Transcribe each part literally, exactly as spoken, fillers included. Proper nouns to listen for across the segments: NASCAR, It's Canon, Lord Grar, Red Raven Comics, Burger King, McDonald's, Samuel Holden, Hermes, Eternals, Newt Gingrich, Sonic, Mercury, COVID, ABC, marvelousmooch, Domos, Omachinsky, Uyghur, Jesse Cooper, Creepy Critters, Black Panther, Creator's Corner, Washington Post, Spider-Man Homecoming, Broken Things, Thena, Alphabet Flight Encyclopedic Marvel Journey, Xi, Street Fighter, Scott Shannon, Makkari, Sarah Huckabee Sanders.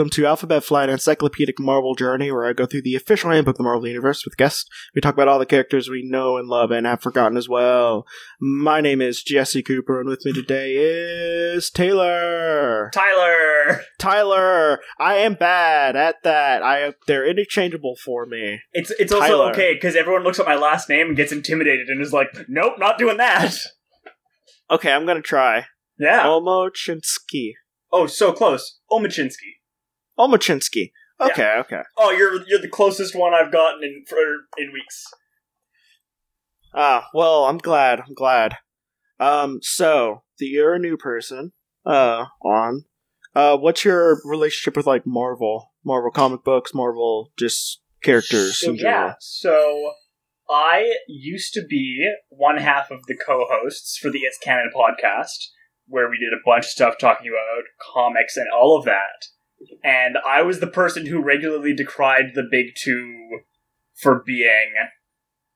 welcome to Alphabet Flight Encyclopedic Marvel Journey, where I go through the official handbook of the Marvel Universe with guests. We talk about all the characters we know and love and have forgotten as well. My name is Jesse Cooper, and with me today is Taylor. Tyler. Tyler. I am bad at that. I they're interchangeable for me. It's it's Tyler. Also okay because everyone looks at my last name and gets intimidated and is like, nope, not doing that. Okay, I'm gonna try. Yeah. Omochinsky. Oh, so close. Omachinsky. Omachinsky. Okay, yeah. okay. Oh, you're you're the closest one I've gotten in for, in weeks. Ah, well, I'm glad. I'm glad. Um, so that you're a new person. Uh, on. Uh, what's your relationship with like Marvel, Marvel comic books, Marvel just characters? So, in general? Yeah. So I used to be one half of the co-hosts for the It's Canon podcast, where we did a bunch of stuff talking about comics and all of that. And I was the person who regularly decried the big two for being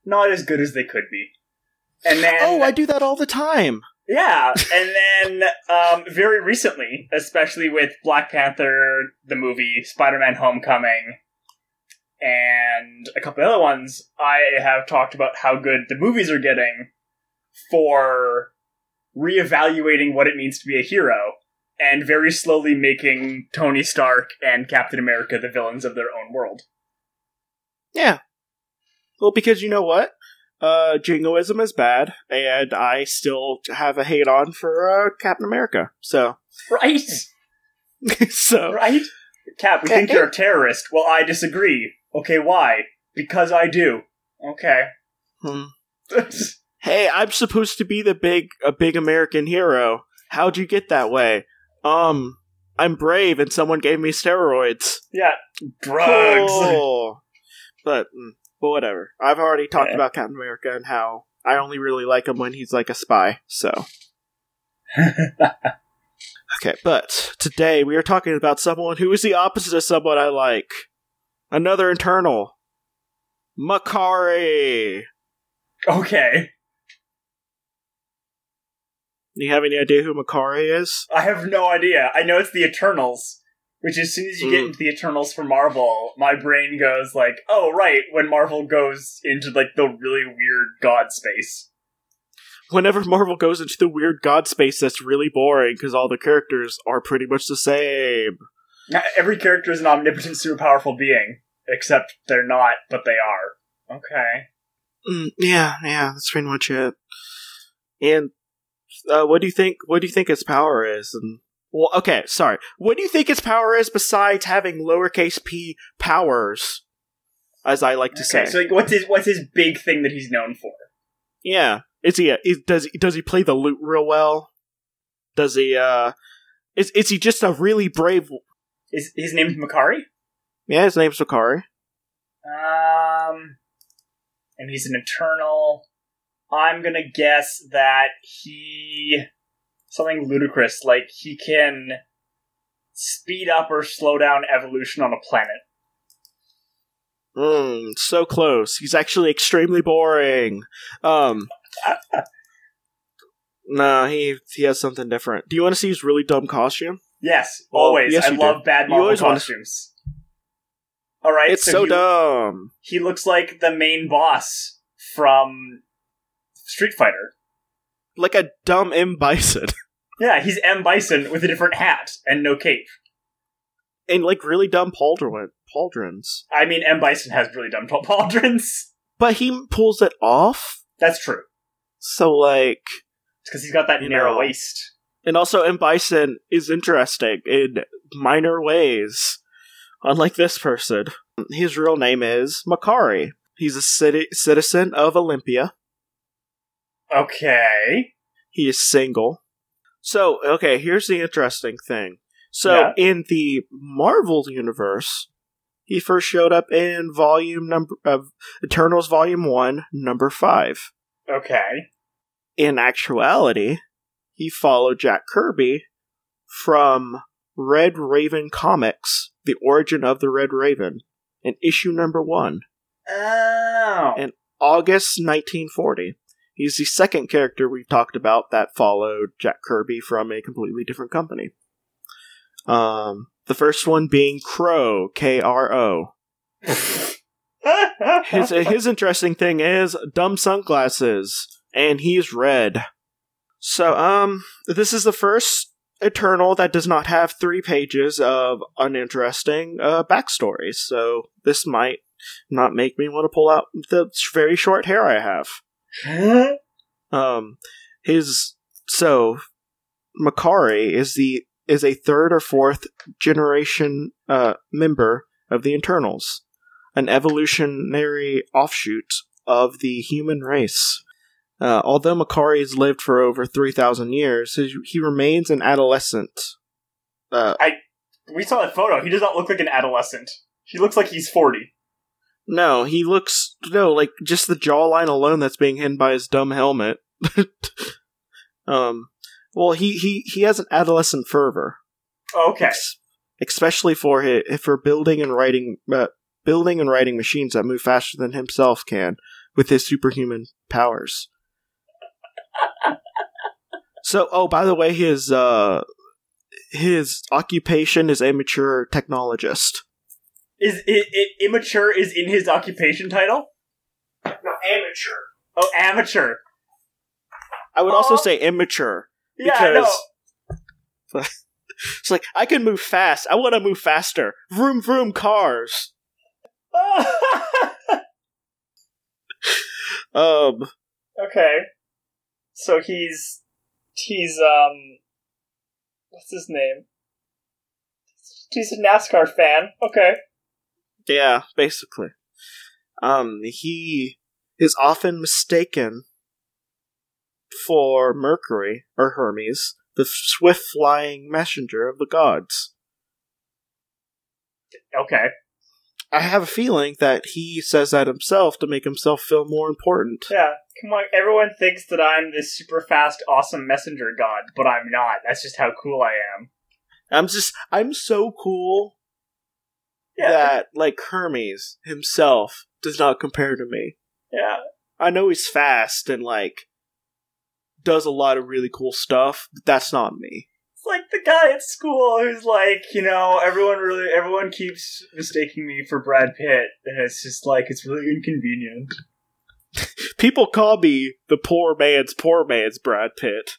not as good as they could be. And then, oh, I do that all the time! Yeah, and then um, very recently, especially with Black Panther, the movie, Spider-Man Homecoming, and a couple other ones, I have talked about how good the movies are getting for reevaluating what it means to be a hero, and very slowly making Tony Stark and Captain America the villains of their own world. Yeah. Well, because you know what? Uh, jingoism is bad, and I still have a hate on for uh, Captain America, so... Right? so... Right? Cap, we think you're a terrorist. Well, I disagree. Okay, why? Because I do. Okay. Hmm. Hey, I'm supposed to be the big, a big American hero. How'd you get that way? Um, I'm brave and someone gave me steroids. Yeah. Drugs. Cool. But, but whatever. I've already talked yeah. about Captain America and how I only really like him when he's like a spy, so. Okay, but today we are talking about someone who is the opposite of someone I like. Another Eternal. Makkari. Okay. Do you have any idea who Makkari is? I have no idea. I know it's the Eternals, which as soon as you mm. get into the Eternals for Marvel, my brain goes like, oh, right, when Marvel goes into like the really weird god space. Whenever Marvel goes into the weird god space, that's really boring, because all the characters are pretty much the same. Every character is an omnipotent, super powerful being, except they're not, but they are. Okay. Mm, yeah, yeah, that's pretty much it. And... Uh, what do you think? What do you think its power is? And well, okay, sorry. What do you think its power is besides having lowercase p powers, as I like to okay, say? So, like, what's his what's his big thing that he's known for? Yeah, is he a, is, does does he play the lute real well? Does he? Uh, is is he just a really brave? Is his name's Makkari? Yeah, his name's Makkari. Um, and he's an Eternal. I'm going to guess that he... Something ludicrous, like he can speed up or slow down evolution on a planet. Mmm, so close. He's actually extremely boring. Um, nah, he he has something different. Do you want to see his really dumb costume? Yes, well, always. Yes, I love do. Bad Marvel costumes. Wanna... Alright, it's so, so he, dumb. He looks like the main boss from... Street Fighter. Like a dumb M. Bison. Yeah, he's M. Bison with a different hat and no cape. And, like, really dumb pauldron- pauldrons. I mean, M. Bison has really dumb pauldrons. But he pulls it off? That's true. So, like... It's because he's got that narrow know. waist. And also, M. Bison is interesting in minor ways. Unlike this person. His real name is Makkari. He's a city- citizen of Olympia. Okay. He is single. So, okay, here's the interesting thing. So, yeah. in the Marvel Universe, he first showed up in volume number of uh, Eternals Volume one, Number five. Okay. In actuality, he followed Jack Kirby from Red Raven Comics, The Origin of the Red Raven, in issue number one. Oh. In August nineteen forty. He's the second character we've talked about that followed Jack Kirby from a completely different company. Um, The first one being Crow, K R O. His, his interesting thing is dumb sunglasses, and he's red. So, um, this is the first Eternal that does not have three pages of uninteresting uh, backstories, so this might not make me want to pull out the very short hair I have. um, his, so, Makkari is the, is a third or fourth generation uh, member of the Eternals, an evolutionary offshoot of the human race. Uh, although Makkari has lived for over three thousand years, he, he remains an adolescent. Uh, I We saw that photo. He does not look like an adolescent. He looks like he's forty. No, he looks... No, like, just the jawline alone that's being hidden by his dumb helmet. um, Well, he, he, he has an adolescent fervor. Okay. Ex- especially for his, for building and writing... Uh, building and writing machines that move faster than himself can with his superhuman powers. So, oh, by the way, his uh, his occupation is immature technologist. Is it, it immature is in his occupation title? No, amateur. Oh, amateur. I would Aww. also say immature. Because yeah, I know. It's like, I can move fast. I want to move faster. Vroom, vroom, cars. um. Okay. So he's he's um. What's his name? He's a NASCAR fan. Okay. Yeah, basically. Um, he is often mistaken for Mercury or Hermes, the swift flying messenger of the gods. Okay. I have a feeling that he says that himself to make himself feel more important. Yeah, come on. Everyone thinks that I'm this super fast, awesome messenger god, but I'm not. That's just how cool I am. I'm just, I'm so cool yeah. that, like, Hermes himself does not compare to me. Yeah. I know he's fast and, like, does a lot of really cool stuff, but that's not me. Like the guy at school who's like, you know, everyone really, everyone keeps mistaking me for Brad Pitt, and it's just like, it's really inconvenient. People call me the poor man's poor man's Brad Pitt.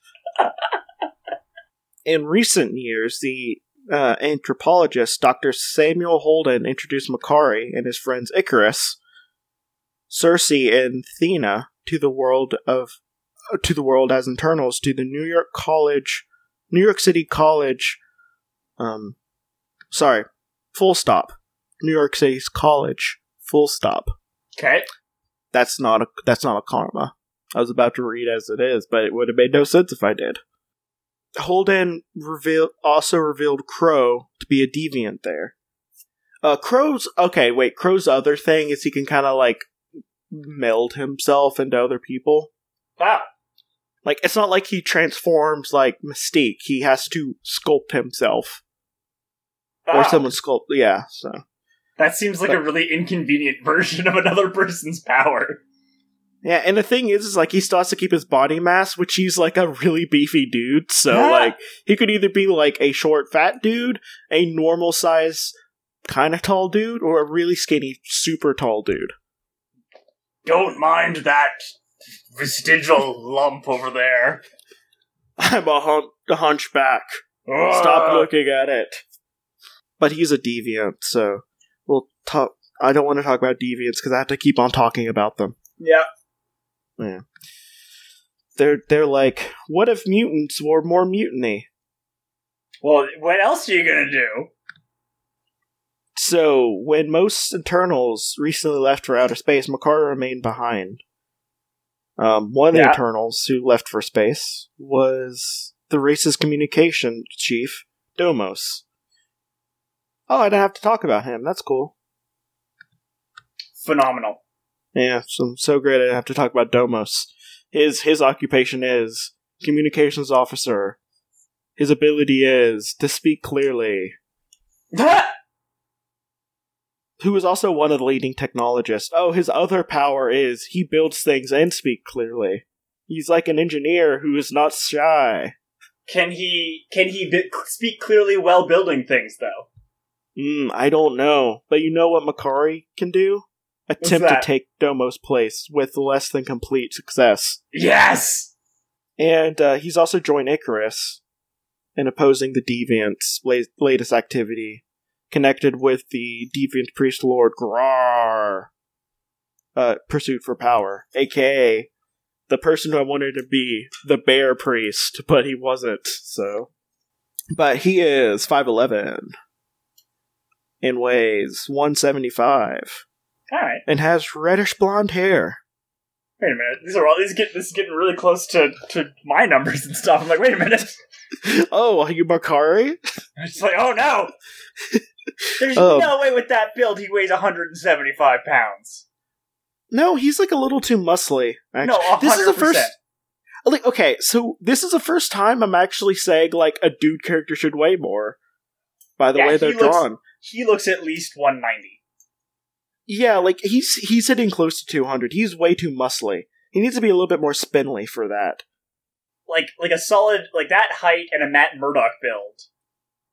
In recent years, the uh, anthropologist Doctor Samuel Holden introduced Makkari and his friends Icarus, Cersei, and Thena to the world of uh, to the world as Eternals to the New York College. New York City College, um, sorry, full stop. New York City's college, full stop. Okay, that's not a that's not a comma. I was about to read as it is, but it would have made no sense if I did. Holden reveal also revealed Crow to be a deviant there. Uh, Crow's okay. Wait, Crow's other thing is he can kind of like meld himself into other people. Wow. Like, it's not like he transforms, like, Mystique. He has to sculpt himself. Wow. Or someone sculpt, yeah, so. That seems like but, a really inconvenient version of another person's power. Yeah, and the thing is, is, like, he still has to keep his body mass, which he's, like, a really beefy dude. So, yeah. like, he could either be, like, a short, fat dude, a normal size, kind of tall dude, or a really skinny, super tall dude. Don't mind that vestigial lump over there. I'm a, hun- a hunchback. Ugh. Stop looking at it. But he's a deviant, so we'll talk. I don't want to talk about deviants because I have to keep on talking about them. Yeah. Yeah. They're they're like, what if mutants were more mutiny? Well, what else are you gonna do? So when most Eternals recently left for outer space, Makkari remained behind. Um, one of yeah. the Eternals who left for space was the race's communication chief, Domos. Oh, I don't have to talk about him. That's cool. Phenomenal. Yeah, so, so great I didn't have to talk about Domos. His, his occupation is communications officer. His ability is to speak clearly. Who is also one of the leading technologists. Oh, his other power is he builds things and speak clearly. He's like an engineer who is not shy. Can he can he be- speak clearly while building things, though? Mm, I don't know. But you know what Makkari can do? Attempt to take Domos' place with less than complete success. Yes! And uh, he's also joined Icarus in opposing the Deviant's la- latest activity, connected with the Deviant Priest Lord Grar, uh, pursuit for power, a k a the person who I wanted to be, the Bear Priest, but he wasn't, so... But he is five eleven and weighs one seventy-five. Alright. And has reddish blonde hair. Wait a minute. These are all these get this is getting really close to, to my numbers and stuff. I'm like, wait a minute. Oh, are you Makkari? I'm just like, oh no. There's um, no way with that build he weighs one hundred seventy-five pounds. No, he's like a little too muscly. Actually. No, one hundred percent. This is the first like okay, so this is the first time I'm actually saying like a dude character should weigh more. By the yeah, way they're he looks, drawn. He looks at least one ninety. Yeah, like, he's he's hitting close to two hundred. He's way too muscly. He needs to be a little bit more spindly for that. Like, like a solid, like, that height and a Matt Murdock build.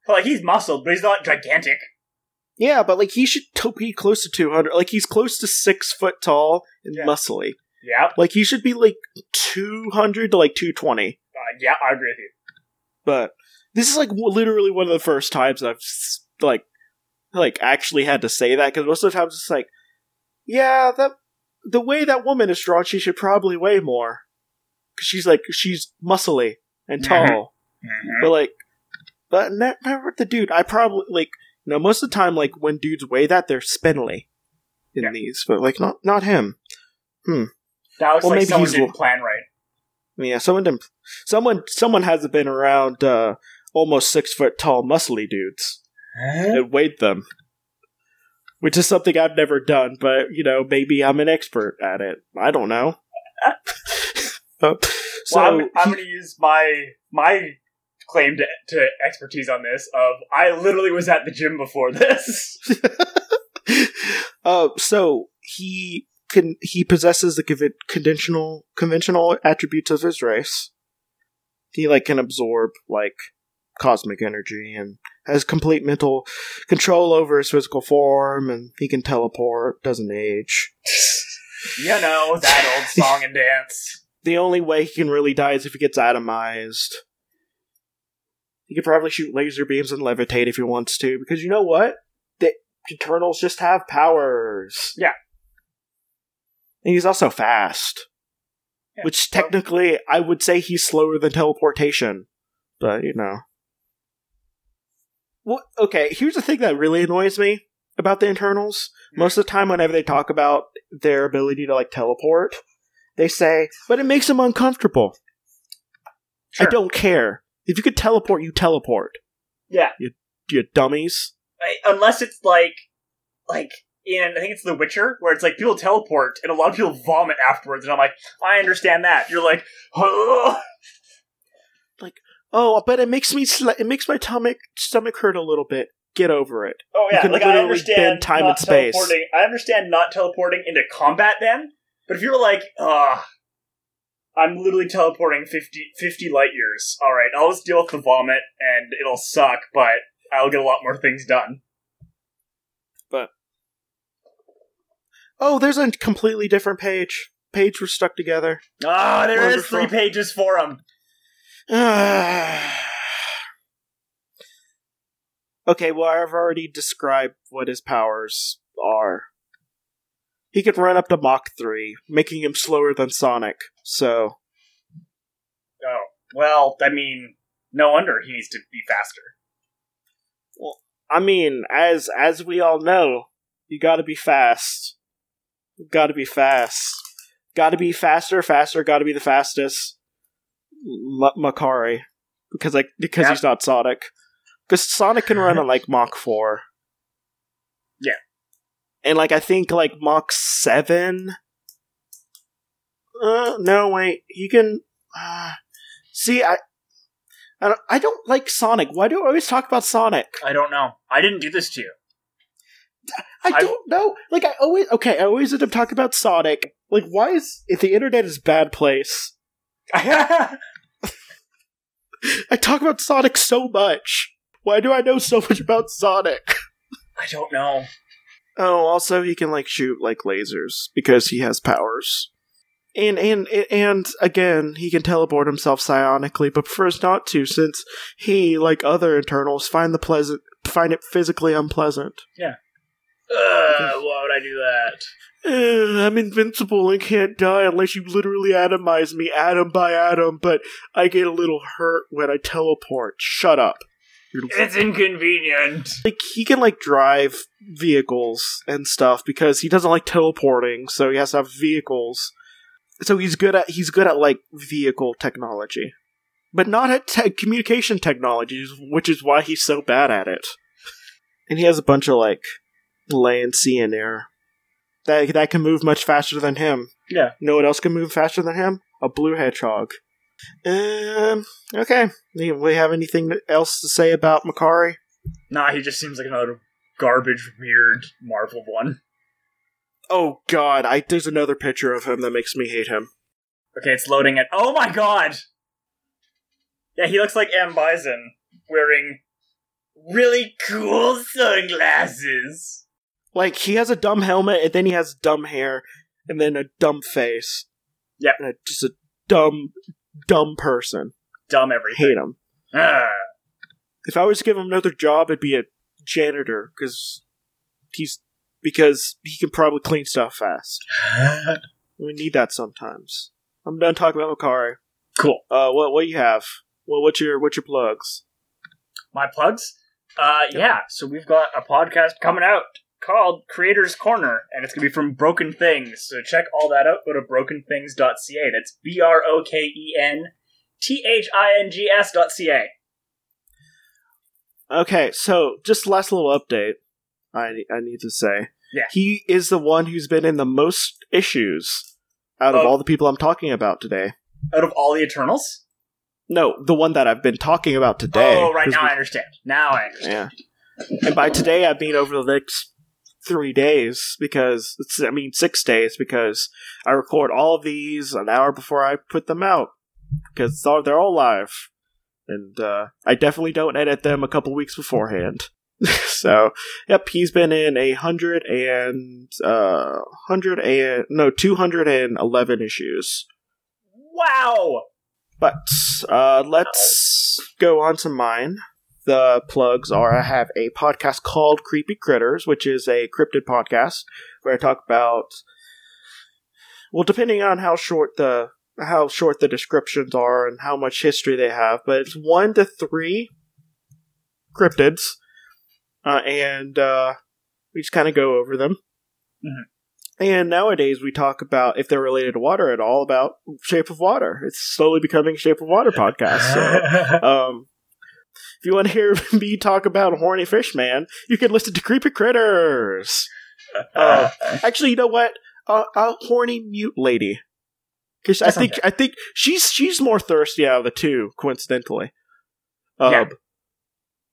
Like, he's muscled, but he's not gigantic. Yeah, but, like, he should be close to two hundred. Like, he's close to six foot tall and yeah. muscly. Yeah. Like, he should be, like, two hundred to, like, two twenty. Uh, yeah, I agree with you. But this is, like, literally one of the first times I've, like, like, actually had to say that, because most of the times it's like, yeah, that the way that woman is drawn, she should probably weigh more. Because she's, like, she's muscly and tall. Mm-hmm. But, like, but ne- never the dude. I probably, like, you know, most of the time, like, when dudes weigh that, they're spindly in yeah. these. But, like, not not him. Hmm. That looks well, like someone didn't lo- plan right. Yeah, someone didn't... Someone, someone hasn't been around uh, almost six-foot-tall, muscly dudes. Huh? And weighed them, which is something I've never done, but you know, maybe I'm an expert at it. I don't know. so well, I'm, I'm going to use my my claim to, to expertise on this. Of I literally was at the gym before this. uh, so he can he possesses the conv- conventional conventional attributes of his race. He like can absorb like cosmic energy and has complete mental control over his physical form, and he can teleport, doesn't age. You know, that old song and dance. The only way he can really die is if he gets atomized. He could probably shoot laser beams and levitate if he wants to, because you know what? The Eternals just have powers. Yeah. And he's also fast. Yeah, which technically, I would say he's slower than teleportation. But, you know. Well, okay, here's the thing that really annoys me about the Eternals. Most of the time, whenever they talk about their ability to, like, teleport, they say, but it makes them uncomfortable. Sure. I don't care. If you could teleport, you teleport. Yeah. You, you dummies. I, unless it's, like, like, in, I think it's The Witcher, where it's, like, people teleport, and a lot of people vomit afterwards, and I'm like, I understand that. You're like, oh. Like, oh, but it makes me sl- it makes my stomach stomach hurt a little bit. Get over it. Oh yeah, you can like I understand time and space. I understand not teleporting into combat then, but if you're like, ah, I'm literally teleporting fifty, fifty light years. All right, I'll just deal with the vomit and it'll suck, but I'll get a lot more things done. But oh, there's a completely different page. Page was stuck together. Ah, oh, there Wonderful. Is three pages for them. Okay, well, I've already described what his powers are. He could run up to Mach three, making him slower than Sonic, so... Oh, well, I mean, no wonder he needs to be faster. Well, I mean, as as we all know, you gotta be fast. You gotta be fast. Gotta be faster, faster, gotta be the fastest. M- Makkari, because like because yeah. he's not Sonic, because Sonic can run on like Mach four, yeah, and like I think like Mach seven. Uh, no wait, he can. Uh, see, I, I don't, I don't like Sonic. Why do I always talk about Sonic? I don't know. I didn't do this to you. I don't I, know. Like I always okay, I always end up talking about Sonic. Like why is if the internet is a bad place? I talk about Sonic so much. Why do I know so much about Sonic? I don't know. Oh, also he can like shoot like lasers because he has powers. And and and again, he can teleport himself psionically, but prefers not to, since he, like other Eternals, find the pleasant find it physically unpleasant. Yeah. Uh, why would I do that? Uh, I'm invincible and can't die unless you literally atomize me atom by atom, but I get a little hurt when I teleport. Shut up. It's inconvenient. Like, he can, like, drive vehicles and stuff because he doesn't like teleporting, so he has to have vehicles. So he's good at, he's good at, like, vehicle technology. But not at te- communication technology, which is why he's so bad at it. And he has a bunch of, like, land, sea, and air that, that can move much faster than him. Yeah. You know what else can move faster than him? A blue hedgehog. Um, okay. Do we have anything else to say about Makkari? Nah, he just seems like another garbage, weird Marvel one. Oh god, I there's another picture of him that makes me hate him. Okay, it's loading it. Oh my god! Yeah, he looks like M. Bison, wearing really cool sunglasses. Like, he has a dumb helmet, and then he has dumb hair, and then a dumb face. Yep. And a, just a dumb... dumb person. Dumb everything. Hate him. Ah. If I was to give him another job, it'd be a janitor, because he's because he can probably clean stuff fast. We need that sometimes. I'm done talking about Makkari. Cool. Uh, what what you have? Well, what's your what's your plugs? My plugs? Uh, yep. Yeah. So we've got a podcast coming out called Creator's Corner, and it's going to be from Broken Things, so check all that out. Go to broken things dot c a. That's B R O K E N T H I N G S dot C A. Okay, so just last little update I, I need to say. Yeah. He is the one who's been in the most issues out of oh. all the people I'm talking about today. Out of all the Eternals? No, the one that I've been talking about today. Oh, right, now we- I understand. Now I understand. Yeah. And by today, I mean over the next three days because it's, I mean six days because I record all of these an hour before I put them out because they're all live and uh, I definitely don't edit them a couple weeks beforehand. So yep, he's been in a hundred and uh hundred and no two hundred and eleven issues. Wow. But uh, let's wow. go on to mine. The plugs are, I have a podcast called Creepy Critters, which is a cryptid podcast where I talk about, well, depending on how short the how short the descriptions are and how much history they have, but it's one to three cryptids, uh, and uh, we just kind of go over them. Mm-hmm. And nowadays we talk about, if they're related to water at all, about Shape of Water. It's slowly becoming a Shape of Water podcast. So, um, if you want to hear me talk about Horny Fish Man, you can listen to Creepy Critters. Uh, actually, you know what? A, a horny mute lady. Because I think I think she's she's more thirsty out of the two, coincidentally. Um, yeah.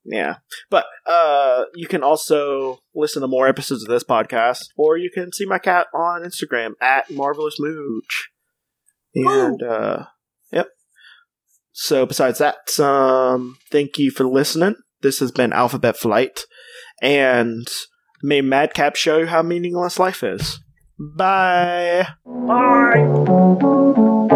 Yeah. But uh, you can also listen to more episodes of this podcast, or you can see my cat on Instagram at marvelousmooch. And uh, yep. So, besides that, um, thank you for listening. This has been Alphabet Flight, and may Madcap show you how meaningless life is. Bye! Bye!